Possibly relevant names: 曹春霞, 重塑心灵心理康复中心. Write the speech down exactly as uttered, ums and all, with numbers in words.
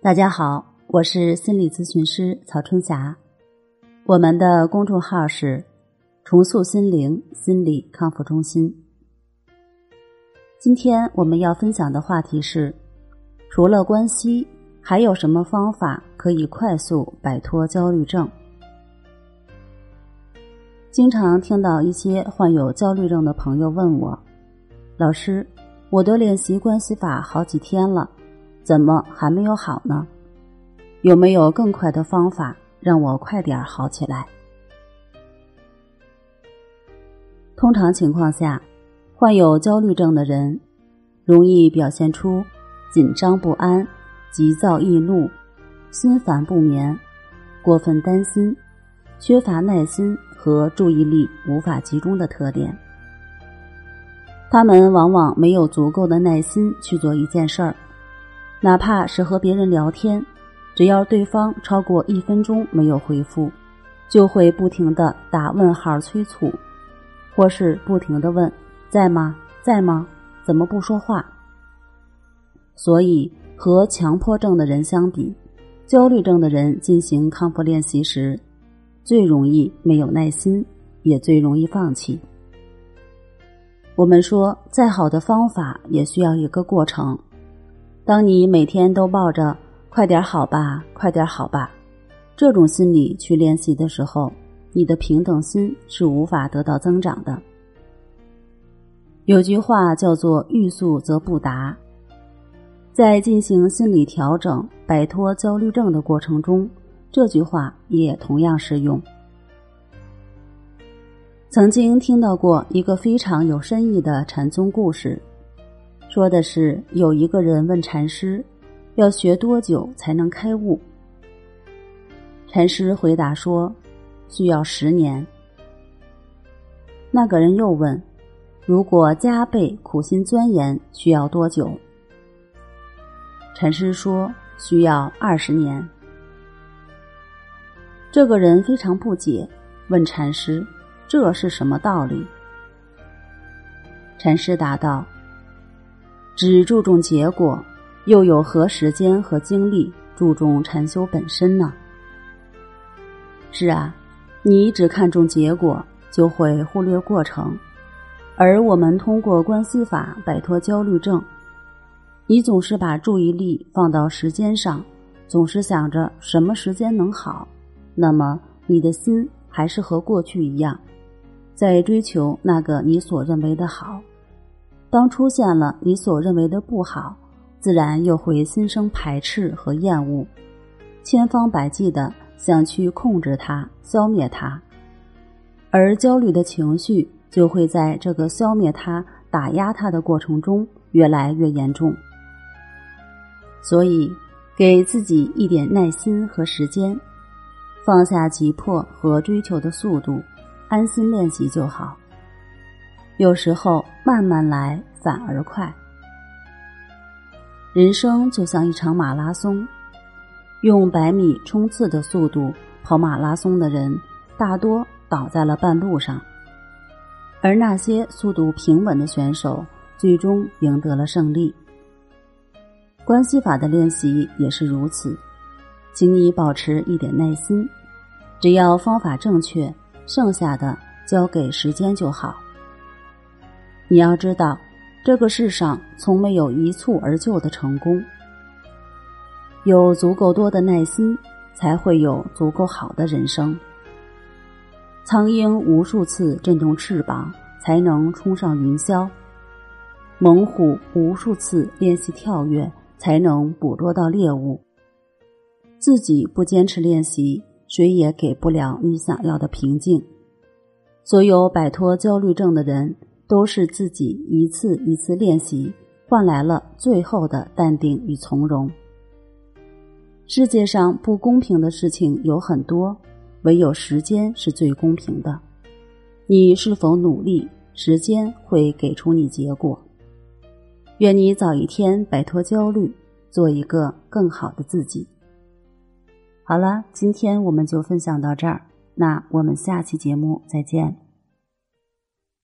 大家好，我是心理咨询师曹春霞，我们的公众号是重塑心灵心理康复中心。今天我们要分享的话题是，除了关系，还有什么方法可以快速摆脱焦虑症？经常听到一些患有焦虑症的朋友问我，老师，我都练习关系法好几天了，怎么还没有好呢？有没有更快的方法让我快点好起来？通常情况下，患有焦虑症的人容易表现出紧张不安、急躁易怒、心烦不眠、过分担心、缺乏耐心和注意力无法集中的特点。他们往往没有足够的耐心去做一件事儿，哪怕是和别人聊天，只要对方超过一分钟没有回复，就会不停地打问号催促，或是不停地问在吗？在吗？怎么不说话？所以和强迫症的人相比，焦虑症的人进行康复练习时，最容易没有耐心，也最容易放弃。我们说，再好的方法也需要一个过程。当你每天都抱着快点好吧，快点好吧，这种心理去练习的时候，你的平等心是无法得到增长的。有句话叫做欲速则不达。在进行心理调整、摆脱焦虑症的过程中，这句话也同样适用。曾经听到过一个非常有深意的禅宗故事，说的是有一个人问禅师，要学多久才能开悟？禅师回答说，需要十年。那个人又问，如果加倍苦心钻研，需要多久？禅师说，需要二十年。这个人非常不解，问禅师，这是什么道理？禅师答道，只注重结果，又有何时间和精力注重禅修本身呢？是啊，你只看重结果，就会忽略过程。而我们通过关系法摆脱焦虑症，你总是把注意力放到时间上，总是想着什么时间能好，那么你的心还是和过去一样，在追求那个你所认为的好。当出现了你所认为的不好，自然又会心生排斥和厌恶，千方百计地想去控制它、消灭它。而焦虑的情绪就会在这个消灭它、打压它的过程中越来越严重。所以，给自己一点耐心和时间，放下急迫和追求的速度，安心练习就好。有时候慢慢来反而快。人生就像一场马拉松，用百米冲刺的速度跑马拉松的人，大多倒在了半路上，而那些速度平稳的选手，最终赢得了胜利。关系法的练习也是如此。请你保持一点耐心，只要方法正确，剩下的交给时间就好。你要知道，这个世上从没有一蹴而就的成功，有足够多的耐心，才会有足够好的人生。苍鹰无数次振动翅膀，才能冲上云霄；猛虎无数次练习跳跃，才能捕捉到猎物。自己不坚持练习，谁也给不了你想要的平静。所有摆脱焦虑症的人，都是自己一次一次练习，换来了最后的淡定与从容。世界上不公平的事情有很多，唯有时间是最公平的。你是否努力，时间会给出你结果。愿你早一天摆脱焦虑，做一个更好的自己。好了，今天我们就分享到这儿，那我们下期节目再见。